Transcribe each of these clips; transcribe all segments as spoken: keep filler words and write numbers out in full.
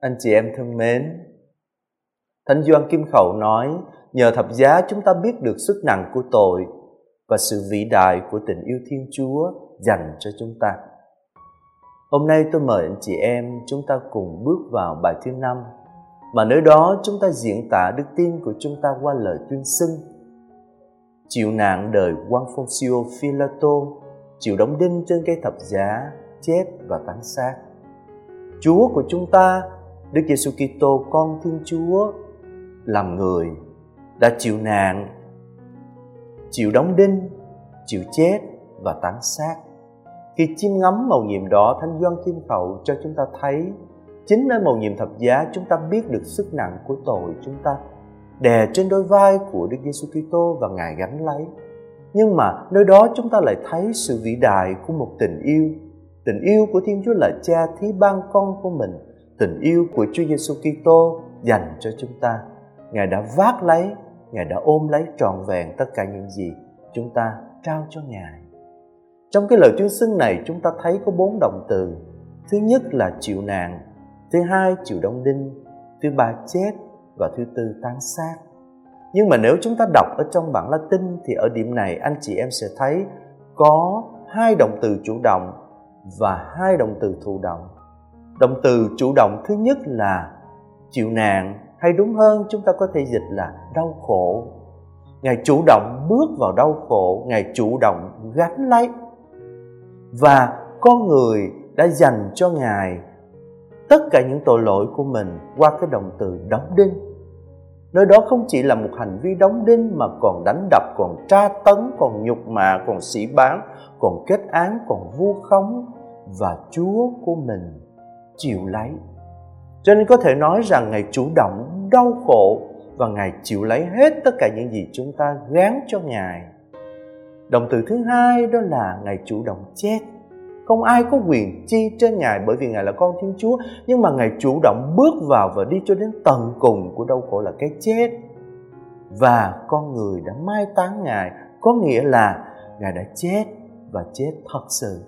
Anh chị em thân mến, Thánh Gioan Kim Khẩu nói, nhờ thập giá chúng ta biết được sức nặng của tội và sự vĩ đại của tình yêu Thiên Chúa dành cho chúng ta. Hôm nay tôi mời anh chị em chúng ta cùng bước vào bài thứ năm, mà nơi đó chúng ta diễn tả đức tin của chúng ta qua lời tuyên xưng. Chịu nạn đời quan Phonciô Pilato, chịu đóng đinh trên cây thập giá, chết và tán xác. Chúa của chúng ta, Đức Giê-xu Kitô con Thiên Chúa, làm người, đã chịu nạn, chịu đóng đinh, chịu chết và tán xác. Khi chiêm ngắm mầu nhiệm đó, Thánh Gioan Kim Khẩu cho chúng ta thấy, chính nơi mầu nhiệm thập giá chúng ta biết được sức nặng của tội chúng ta, đè trên đôi vai của Đức Giê-xu Kitô và Ngài gánh lấy. Nhưng mà nơi đó chúng ta lại thấy sự vĩ đại của một tình yêu, tình yêu của Thiên Chúa là Cha thí ban con của mình, tình yêu của Chúa Giê-xu Kitô dành cho chúng ta. Ngài đã vác lấy, Ngài đã ôm lấy trọn vẹn tất cả những gì chúng ta trao cho Ngài. Trong cái lời tuyên xưng này chúng ta thấy có bốn động từ. Thứ nhất là chịu nạn, thứ hai chịu đóng đinh, thứ ba chết và thứ tư tán xác. Nhưng mà nếu chúng ta đọc ở trong bản Latin thì ở điểm này anh chị em sẽ thấy có hai động từ chủ động và hai động từ thụ động. Động từ chủ động thứ nhất là chịu nạn, hay đúng hơn chúng ta có thể dịch là đau khổ. Ngài chủ động bước vào đau khổ, Ngài chủ động gánh lấy. Và con người đã dành cho Ngài tất cả những tội lỗi của mình qua cái động từ đóng đinh. Nơi đó không chỉ là một hành vi đóng đinh mà còn đánh đập, còn tra tấn, còn nhục mạ, còn sỉ báng, còn kết án, còn vu khống. Và Chúa của mình chịu lấy. Cho nên có thể nói rằng Ngài chủ động đau khổ và Ngài chịu lấy hết tất cả những gì chúng ta gán cho Ngài. Động từ thứ hai đó là Ngài chủ động chết. Không ai có quyền chi trên Ngài bởi vì Ngài là con Thiên Chúa, nhưng mà Ngài chủ động bước vào và đi cho đến tận cùng của đau khổ là cái chết. Và con người đã mai táng Ngài, có nghĩa là Ngài đã chết và chết thật sự.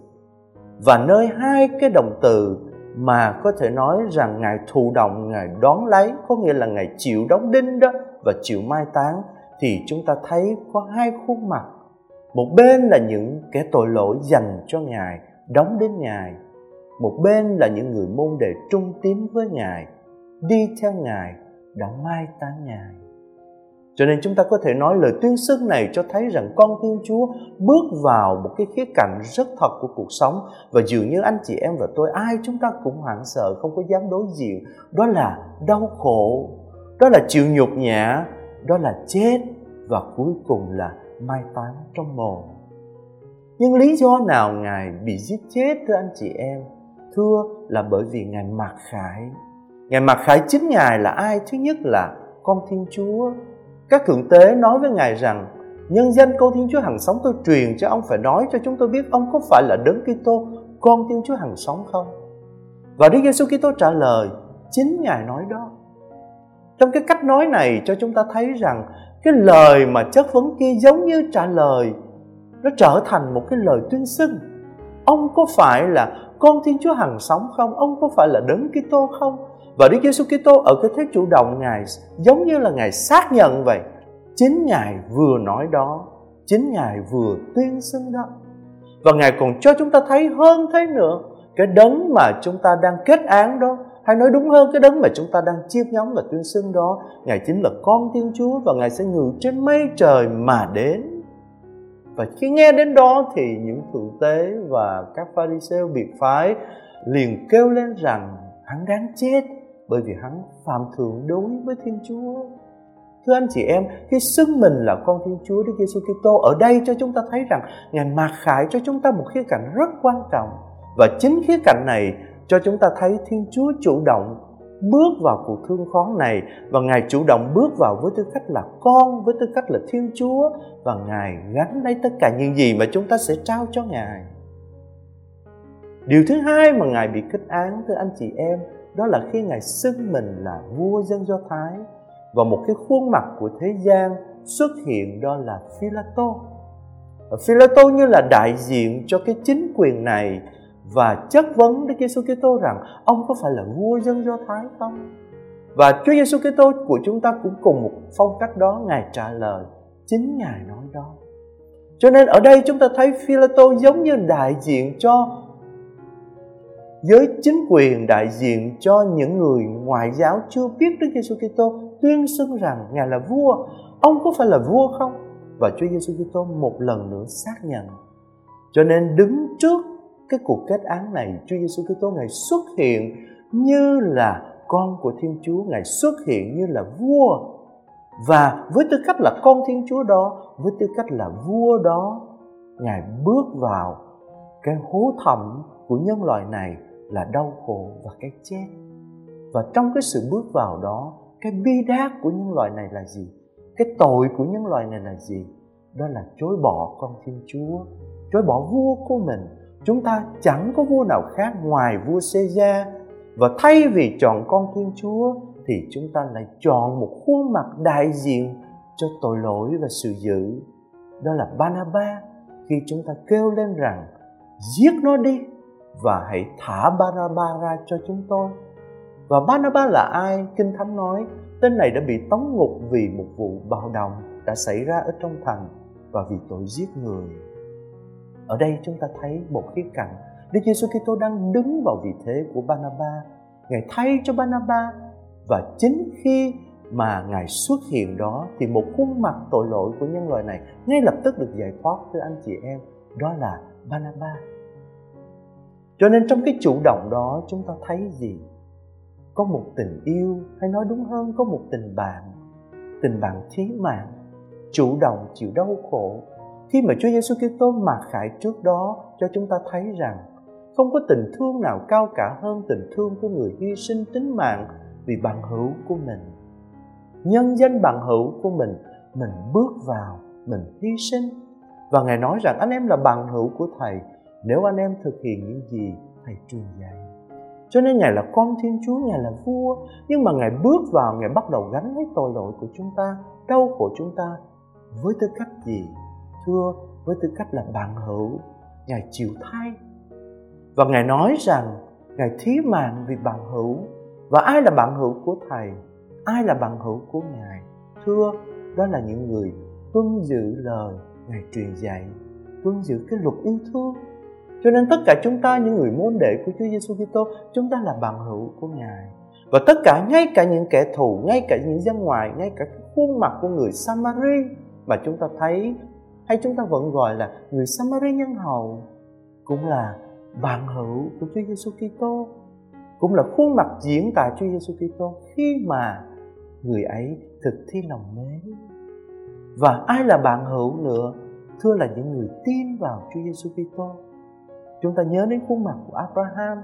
Và nơi hai cái động từ mà có thể nói rằng Ngài thụ động, Ngài đón lấy, có nghĩa là Ngài chịu đóng đinh đó và chịu mai táng, thì chúng ta thấy có hai khuôn mặt. Một bên là những kẻ tội lỗi dành cho Ngài, đóng đinh Ngài. Một bên là những người môn đệ trung tín với Ngài, đi theo Ngài, đã mai táng Ngài. Cho nên chúng ta có thể nói lời tuyên xưng này cho thấy rằng con Thiên Chúa bước vào một cái khía cạnh rất thật của cuộc sống, và dường như anh chị em và tôi, ai chúng ta cũng hoảng sợ, không có dám đối diện. Đó là đau khổ, đó là chịu nhục nhã, đó là chết và cuối cùng là mai táng trong mồ. Nhưng lý do nào Ngài bị giết chết thưa anh chị em? Thưa là bởi vì Ngài mặc khải. Ngài mặc khải chính Ngài là ai? Thứ nhất là con Thiên Chúa. Các thượng tế nói với Ngài rằng, nhân danh con Thiên Chúa hằng sống tôi truyền cho ông phải nói cho chúng tôi biết ông có phải là Đấng Kitô, con Thiên Chúa hằng sống không? Và Đức Giê-xu Kitô trả lời, chính Ngài nói đó. Trong cái cách nói này cho chúng ta thấy rằng cái lời mà chất vấn kia giống như trả lời, nó trở thành một cái lời tuyên xưng. Ông có phải là con Thiên Chúa hằng sống không? Ông có phải là Đấng Kitô không? Và Đức Giê-xu Kitô ở cái thế chủ động, Ngài giống như là Ngài xác nhận vậy. Chính Ngài vừa nói đó, chính Ngài vừa tuyên xưng đó. Và Ngài còn cho chúng ta thấy hơn thế nữa, cái đấng mà chúng ta đang kết án đó, hay nói đúng hơn cái đấng mà chúng ta đang chiêm ngắm và tuyên xưng đó, Ngài chính là con Thiên Chúa và Ngài sẽ ngự trên mây trời mà đến. Và khi nghe đến đó thì những thượng tế và các Pha-ri-sêu biệt phái liền kêu lên rằng hắn đáng chết bởi vì hắn phạm thượng đối với Thiên Chúa. Thưa anh chị em, khi xưng mình là con Thiên Chúa, Đức Giê-xu Kitô ở đây cho chúng ta thấy rằng Ngài mặc khải cho chúng ta một khía cạnh rất quan trọng. Và chính khía cạnh này cho chúng ta thấy Thiên Chúa chủ động bước vào cuộc thương khó này, và Ngài chủ động bước vào với tư cách là con, với tư cách là Thiên Chúa, và Ngài gánh lấy tất cả những gì mà chúng ta sẽ trao cho Ngài. Điều thứ hai mà Ngài bị kết án, thưa anh chị em, đó là khi Ngài xưng mình là vua dân Do Thái, và một cái khuôn mặt của thế gian xuất hiện, đó là Pilato. Pilato như là đại diện cho cái chính quyền này, và chất vấn Đức Giê-xu Kitô rằng ông có phải là vua dân Do Thái không? Và Chúa Giê-xu Kitô của chúng ta cũng cùng một phong cách đó, Ngài trả lời chính Ngài nói đó. Cho nên ở đây chúng ta thấy Pilato giống như đại diện cho giới chính quyền, đại diện cho những người ngoại giáo chưa biết Đức Giê-xu Kitô, tuyên xưng rằng Ngài là vua. Ông có phải là vua không? Và Chúa Giê-xu Kitô một lần nữa xác nhận. Cho nên đứng trước cái cuộc kết án này, Chúa Giê-xu Kitô Ngài xuất hiện như là con của Thiên Chúa, Ngài xuất hiện như là vua. Và với tư cách là con Thiên Chúa đó, với tư cách là vua đó, Ngài bước vào cái hố thẳm của nhân loại này là đau khổ và cái chết. Và trong cái sự bước vào đó, cái bi đát của nhân loại này là gì? Cái tội của nhân loại này là gì? Đó là chối bỏ con Thiên Chúa, chối bỏ vua của mình. Chúng ta chẳng có vua nào khác ngoài vua Caesar, và thay vì chọn con Thiên Chúa thì chúng ta lại chọn một khuôn mặt đại diện cho tội lỗi và sự dữ. Đó là Baraba, khi chúng ta kêu lên rằng giết nó đi và hãy thả Baraba ra cho chúng tôi. Và Baraba là ai? Kinh Thánh nói tên này đã bị tống ngục vì một vụ bạo động đã xảy ra ở trong thành và vì tội giết người. Ở đây chúng ta thấy một khía cạnh Đức Giê-xu Kitô đang đứng vào vị thế của Baraba. Ngài thay cho Baraba, và chính khi mà Ngài xuất hiện đó thì một khuôn mặt tội lỗi của nhân loại này ngay lập tức được giải thoát, thưa anh chị em, đó là Baraba. Cho nên trong cái chủ động đó chúng ta thấy gì? Có một tình yêu, hay nói đúng hơn có một tình bạn, tình bạn thí mạng, chủ động chịu đau khổ. Khi mà Chúa Giê-xu Kitô mặc khải trước đó cho chúng ta thấy rằng không có tình thương nào cao cả hơn tình thương của người hy sinh tính mạng vì bằng hữu của mình. Nhân danh bằng hữu của mình, mình bước vào, mình hy sinh. Và Ngài nói rằng anh em là bằng hữu của Thầy, nếu anh em thực hiện những gì Thầy truyền dạy. Cho nên Ngài là con Thiên Chúa, Ngài là vua, nhưng mà Ngài bước vào, Ngài bắt đầu gánh lấy tội lỗi của chúng ta, đau khổ chúng ta. Với tư cách gì? Thưa, với tư cách là bạn hữu, Ngài chịu thay. Và Ngài nói rằng Ngài thí mạng vì bạn hữu. Và ai là bạn hữu của Thầy? Ai là bạn hữu của Ngài? Thưa, đó là những người tuân giữ lời Ngài truyền dạy, tuân giữ cái luật yêu thương. Cho nên tất cả chúng ta, những người môn đệ của Chúa Giê-xu Kitô, chúng ta là bạn hữu của Ngài. Và tất cả, ngay cả những kẻ thù, ngay cả những dân ngoại, ngay cả khuôn mặt của người Samari mà chúng ta thấy, hay chúng ta vẫn gọi là người Samari nhân hậu, cũng là bạn hữu của Chúa Giê-xu Kitô, cũng là khuôn mặt diễn tả Chúa Giê-xu Kitô khi mà người ấy thực thi lòng mến. Và ai là bạn hữu nữa? Thưa, là những người tin vào Chúa Giê-xu Kitô. Chúng ta nhớ đến khuôn mặt của Abraham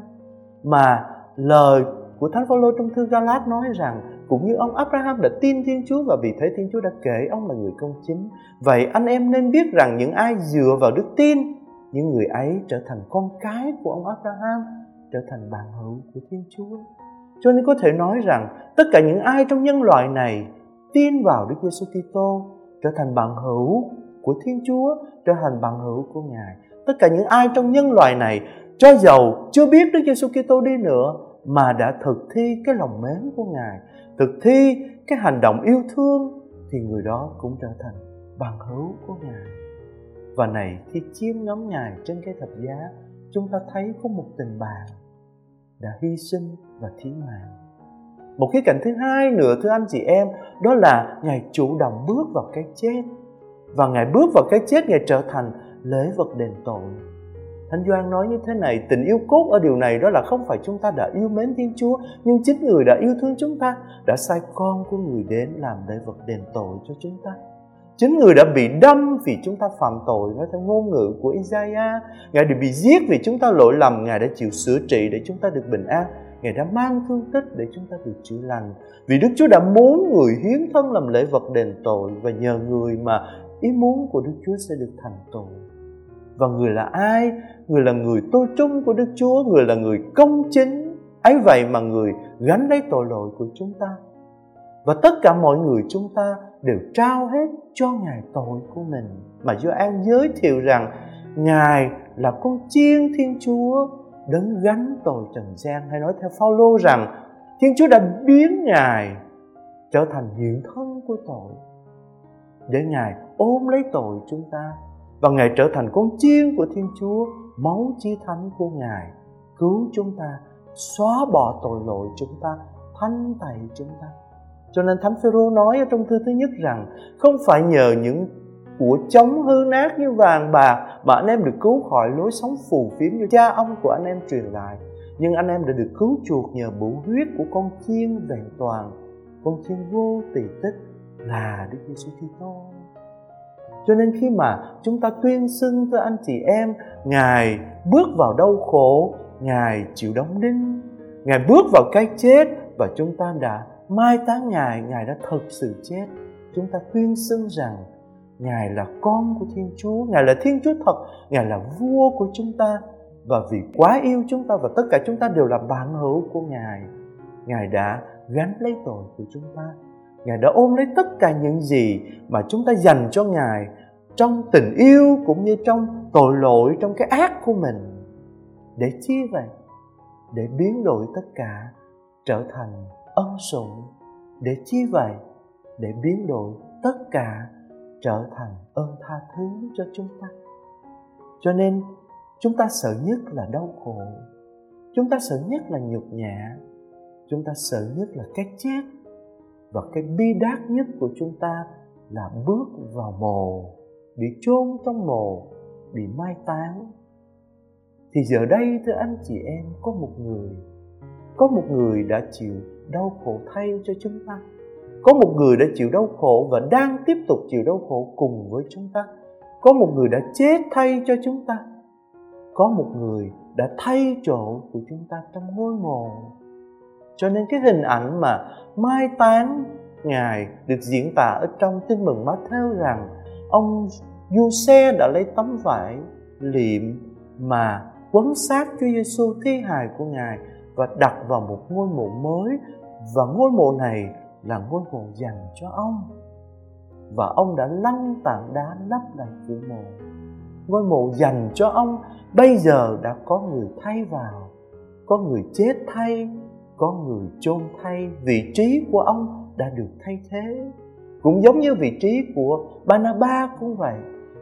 mà lời của Thánh Phaolô trong thư Galat nói rằng cũng như ông Abraham đã tin Thiên Chúa và vì thế Thiên Chúa đã kể ông là người công chính. Vậy anh em nên biết rằng những ai dựa vào đức tin, những người ấy trở thành con cái của ông Abraham, trở thành bạn hữu của Thiên Chúa. Cho nên có thể nói rằng tất cả những ai trong nhân loại này tin vào Đức Giê-xu Kitô trở thành bạn hữu của Thiên Chúa, trở thành bạn hữu của Ngài. Tất cả những ai trong nhân loại này, cho dầu chưa biết Đức Giê-xu Kitô đi nữa, mà đã thực thi cái lòng mến của Ngài, thực thi cái hành động yêu thương, thì người đó cũng trở thành bằng hữu của Ngài. Và này, khi chiêm ngắm Ngài trên cái thập giá, chúng ta thấy có một tình bạn đã hy sinh và thí mạng. Một khía cạnh thứ hai nữa, thưa anh chị em, đó là Ngài chủ động bước vào cái chết. Và Ngài bước vào cái chết, Ngài trở thành lễ vật đền tội. Thánh Gioan nói như thế này, tình yêu cốt ở điều này đó là không phải chúng ta đã yêu mến Thiên Chúa, nhưng chính người đã yêu thương chúng ta đã sai con của người đến làm lễ vật đền tội cho chúng ta. Chính người đã bị đâm vì chúng ta phạm tội, nói theo ngôn ngữ của Isaiah. Ngài đã bị giết vì chúng ta lỗi lầm, Ngài đã chịu sửa trị để chúng ta được bình an, Ngài đã mang thương tích để chúng ta được chữa lành. Vì Đức Chúa đã muốn người hiến thân làm lễ vật đền tội, và nhờ người mà ý muốn của Đức Chúa sẽ được thành tựu. Và người là ai? Người là người tôi trung của Đức Chúa, người là người công chính. Ấy vậy mà người gánh lấy tội lỗi của chúng ta. Và tất cả mọi người chúng ta đều trao hết cho Ngài tội của mình. Mà Gioan giới thiệu rằng Ngài là con chiên Thiên Chúa, đến gánh tội trần gian, hay nói theo Phaolô rằng Thiên Chúa đã biến Ngài trở thành hiện thân của tội để Ngài ôm lấy tội chúng ta, và Ngài trở thành con chiên của Thiên Chúa, máu chí thánh của Ngài cứu chúng ta, xóa bỏ tội lỗi chúng ta, thanh tẩy chúng ta. Cho nên Thánh Phêrô nói ở trong thư thứ nhất rằng không phải nhờ những của chống hư nát như vàng bạc mà anh em được cứu khỏi lối sống phù phiếm như cha ông của anh em truyền lại, nhưng anh em đã được cứu chuộc nhờ bửu huyết của con chiên vẹn toàn, con chiên vô tỳ tích là Đức Giê-xu Kitô. Cho nên khi mà chúng ta tuyên xưng với anh chị em, Ngài bước vào đau khổ, Ngài chịu đóng đinh, Ngài bước vào cái chết và chúng ta đã mai táng Ngài, Ngài đã thực sự chết, chúng ta tuyên xưng rằng Ngài là con của Thiên Chúa, Ngài là Thiên Chúa thật, Ngài là vua của chúng ta. Và vì quá yêu chúng ta và tất cả chúng ta đều là bạn hữu của Ngài, Ngài đã gánh lấy tội của chúng ta, Ngài đã ôm lấy tất cả những gì mà chúng ta dành cho Ngài trong tình yêu cũng như trong tội lỗi, trong cái ác của mình. Để chi vậy? Để biến đổi tất cả trở thành ân sủng. Để chi vậy? Để biến đổi tất cả trở thành ơn tha thứ cho chúng ta. Cho nên chúng ta sợ nhất là đau khổ, chúng ta sợ nhất là nhục nhã, chúng ta sợ nhất là cái chết, và cái bi đát nhất của chúng ta là bước vào mồ, bị chôn trong mồ, bị mai táng. Thì giờ đây thưa anh chị em, có một người, có một người đã chịu đau khổ thay cho chúng ta. Có một người đã chịu đau khổ và đang tiếp tục chịu đau khổ cùng với chúng ta. Có một người đã chết thay cho chúng ta. Có một người đã thay chỗ của chúng ta trong ngôi mộ. Cho nên cái hình ảnh mà mai táng Ngài được diễn tả ở trong Tin mừng Matthêu rằng ông Giuse đã lấy tấm vải liệm mà quấn xác Chúa Giêsu thi hài của Ngài và đặt vào một ngôi mộ mới, và ngôi mộ này là ngôi mộ dành cho ông. Và ông đã lăn tảng đá lấp đầy cửa mộ. Ngôi mộ dành cho ông bây giờ đã có người thay vào, có người chết thay, có người chôn thay. Vị trí của ông đã được thay thế, cũng giống như vị trí của Baraba cũng vậy.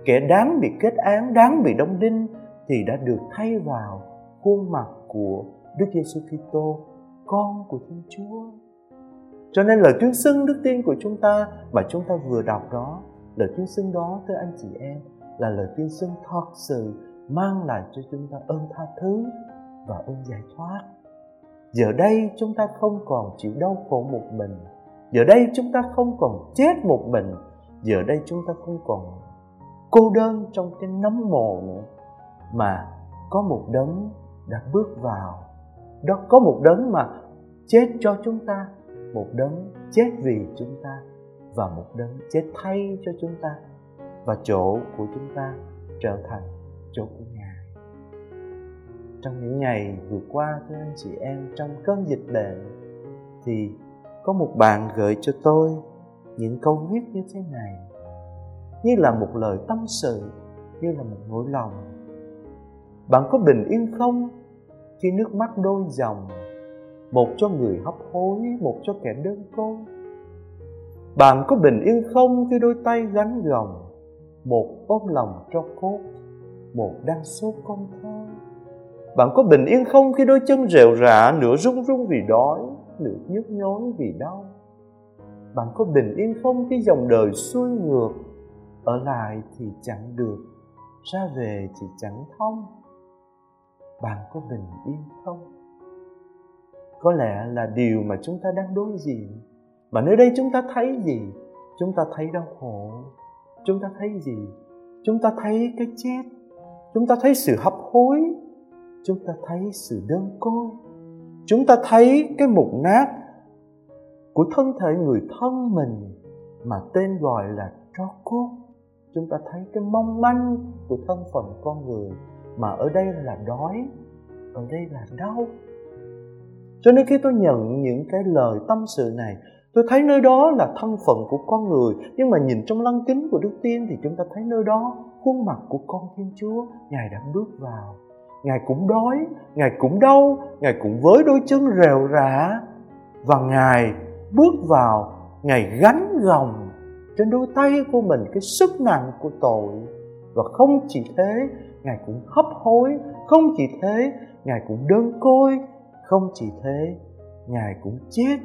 Kẻ đáng bị kết án, đáng bị đóng đinh thì đã được thay vào khuôn mặt của Đức Giê-xu Kitô, con của Thiên Chúa. Cho nên lời tuyên xưng đức tin của chúng ta mà chúng ta vừa đọc đó, lời tuyên xưng đó thưa anh chị em là lời tuyên xưng thật sự mang lại cho chúng ta ơn tha thứ và ơn giải thoát. Giờ đây chúng ta không còn chịu đau khổ một mình, giờ đây chúng ta không còn chết một mình, giờ đây chúng ta không còn cô đơn trong cái nấm mồ nữa, mà có một đấng đã bước vào đó, có một đấng mà chết cho chúng ta, một đấng chết vì chúng ta và một đấng chết thay cho chúng ta, và chỗ của chúng ta trở thành chỗ của Ngài. Trong những ngày vừa qua thưa anh chị em, trong cơn dịch bệnh thì có một bạn gửi cho tôi những câu viết như thế này, như là một lời tâm sự, như là một nỗi lòng. Bạn có bình yên không khi nước mắt đôi dòng, một cho người hấp hối, một cho kẻ đơn côi? Bạn có bình yên không khi đôi tay gánh gồng, một ôm lòng tro cốt, một đang số con thơ? Bạn có bình yên không khi đôi chân rệu rã, nửa run run vì đói, nửa nhức nhối vì đau? Bạn có bình yên không khi dòng đời xuôi ngược, ở lại thì chẳng được, ra về thì chẳng thông? Bạn có bình yên không? Có lẽ là điều mà chúng ta đang đối diện. Mà nơi đây chúng ta thấy gì? Chúng ta thấy đau khổ. Chúng ta thấy gì? Chúng ta thấy cái chết. Chúng ta thấy sự hấp hối. Chúng ta thấy sự đơn côi. Chúng ta thấy cái mục nát của thân thể người thân mình mà tên gọi là tro cốt. Chúng ta thấy cái mong manh của thân phận con người mà ở đây là đói, ở đây là đau. Cho nên khi tôi nhận những cái lời tâm sự này, tôi thấy nơi đó là thân phận của con người. Nhưng mà nhìn trong lăng kính của đức tin thì chúng ta thấy nơi đó khuôn mặt của con Thiên Chúa. Ngài đã bước vào, Ngài cũng đói, Ngài cũng đau, Ngài cũng với đôi chân rệu rã. Và Ngài bước vào, Ngài gánh gồng trên đôi tay của mình cái sức nặng của tội. Và không chỉ thế, Ngài cũng hấp hối. Không chỉ thế, Ngài cũng đơn côi. Không chỉ thế, Ngài cũng chết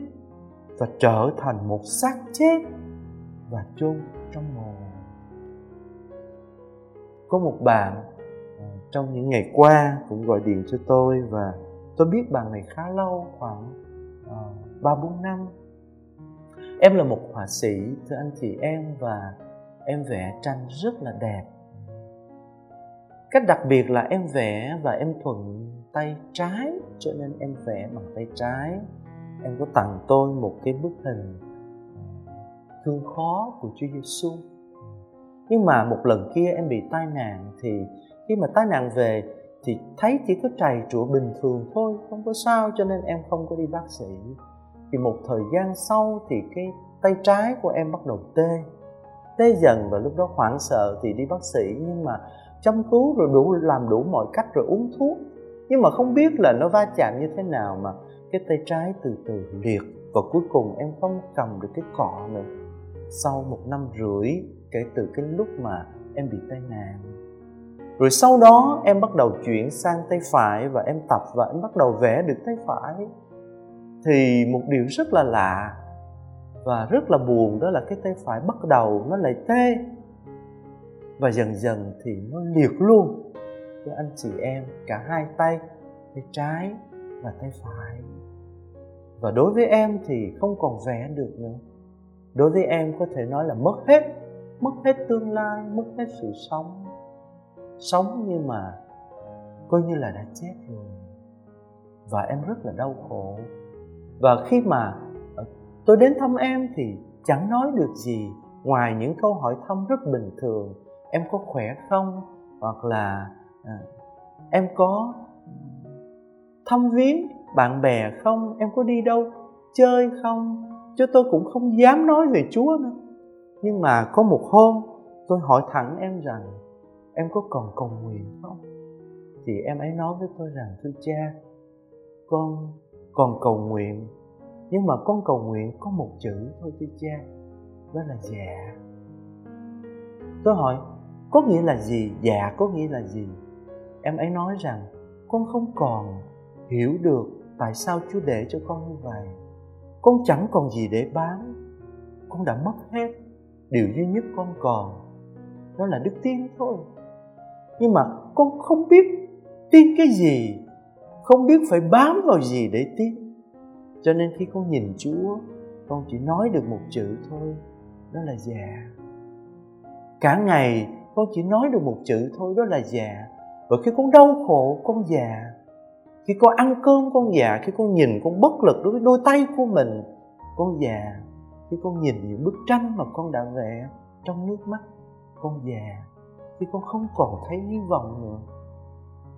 và trở thành một xác chết và chôn trong mồ. Có một bạn trong những ngày qua cũng gọi điện cho tôi, và tôi biết bạn này khá lâu, khoảng ba bốn năm. Em là một họa sĩ, thưa anh chị em, và em vẽ tranh rất là đẹp. Cách đặc biệt là em vẽ và em thuận tay trái, cho nên em vẽ bằng tay trái. Em có tặng tôi một cái bức hình Thương Khó của Chúa Giêsu. Nhưng mà một lần kia em bị tai nạn, thì khi mà tai nạn về thì thấy chỉ có trầy trụa bình thường thôi, không có sao, cho nên em không có đi bác sĩ. Thì một thời gian sau thì cái tay trái của em bắt đầu tê, tê dần, và lúc đó hoảng sợ thì đi bác sĩ, nhưng mà chăm cứu rồi đủ làm đủ mọi cách rồi uống thuốc. Nhưng mà không biết là nó va chạm như thế nào mà cái tay trái từ từ liệt, và cuối cùng em không cầm được cái cọ nữa. Sau một năm rưỡi kể từ cái lúc mà em bị tai nạn. Rồi sau đó em bắt đầu chuyển sang tay phải, và em tập và em bắt đầu vẽ được tay phải. Thì một điều rất là lạ và rất là buồn, đó là cái tay phải bắt đầu nó lại tê, và dần dần thì nó liệt luôn. Thưa anh chị em, cả hai tay, tay trái và tay phải. Và đối với em thì không còn vẽ được nữa. Đối với em có thể nói là mất hết, mất hết tương lai, mất hết sự sống. Sống nhưng mà coi như là đã chết rồi. Và em rất là đau khổ. Và khi mà tôi đến thăm em thì chẳng nói được gì, ngoài những câu hỏi thăm rất bình thường. Em có khỏe không? Hoặc là à, em có thăm viếng bạn bè không? Em có đi đâu chơi không? Chứ tôi cũng không dám nói về Chúa nữa. Nhưng mà có một hôm tôi hỏi thẳng em rằng em có còn cầu nguyện không? Thì em ấy nói với tôi rằng, thưa cha, con còn cầu nguyện, nhưng mà con cầu nguyện có một chữ thôi thưa cha, đó là dạ. Tôi hỏi có nghĩa là gì? Dạ có nghĩa là gì? Em ấy nói rằng con không còn hiểu được tại sao Chúa để cho con như vậy. Con chẳng còn gì để bán. Con đã mất hết. Điều duy nhất con còn đó là đức tin thôi. Nhưng mà con không biết tin cái gì, không biết phải bám vào gì để tin. Cho nên khi con nhìn Chúa, con chỉ nói được một chữ thôi, đó là dạ. Cả ngày con chỉ nói được một chữ thôi, đó là dạ. Và khi con đau khổ, con dạ. Khi con ăn cơm, con dạ. Khi con nhìn, con bất lực đối với đôi tay của mình, con dạ. Khi con nhìn những bức tranh mà con đã vẽ trong nước mắt, con già. Khi con không còn thấy hy vọng nữa,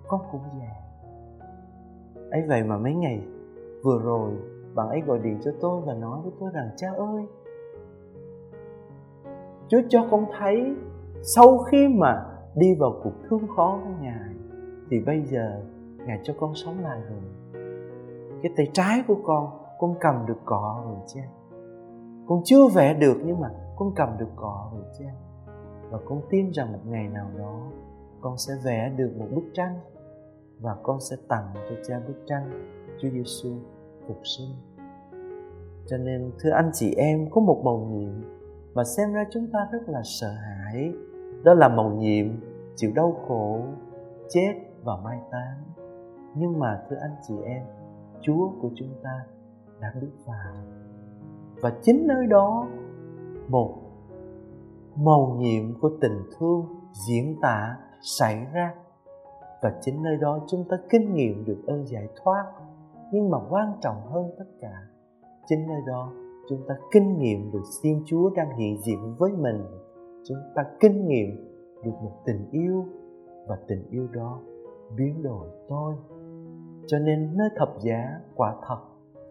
con cũng già. Ấy vậy mà mấy ngày vừa rồi, bạn ấy gọi điện cho tôi và nói với tôi rằng, cha ơi, Chúa cho con thấy sau khi mà đi vào cuộc thương khó với Ngài, thì bây giờ Ngài cho con sống lại rồi. Cái tay trái của con, con cầm được cọ rồi cha. Con chưa vẽ được nhưng mà con cầm được cọ rồi cha. Và con tin rằng một ngày nào đó con sẽ vẽ được một bức tranh, và con sẽ tặng cho cha bức tranh Chúa Giêsu phục sinh. Cho nên thưa anh chị em, có một mầu nhiệm mà xem ra chúng ta rất là sợ hãi, đó là mầu nhiệm chịu đau khổ, chết và mai táng. Nhưng mà thưa anh chị em, Chúa của chúng ta đã bước vào, và chính nơi đó một mầu nhiệm của tình thương diễn tả xảy ra, và chính nơi đó chúng ta kinh nghiệm được ơn giải thoát. Nhưng mà quan trọng hơn tất cả, chính nơi đó chúng ta kinh nghiệm được Thiên Chúa đang hiện diện với mình. Chúng ta kinh nghiệm được một tình yêu, và tình yêu đó biến đổi tôi. Cho nên nơi thập giá, quả thật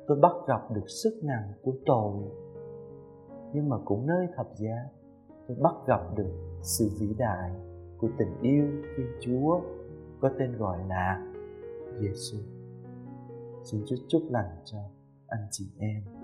tôi bắt gặp được sức nặng của tội, nhưng mà cũng nơi thập giá bắt gặp được sự vĩ đại của tình yêu Thiên Chúa có tên gọi là Giê-xu. Xin Chúa chúc lành cho anh chị em.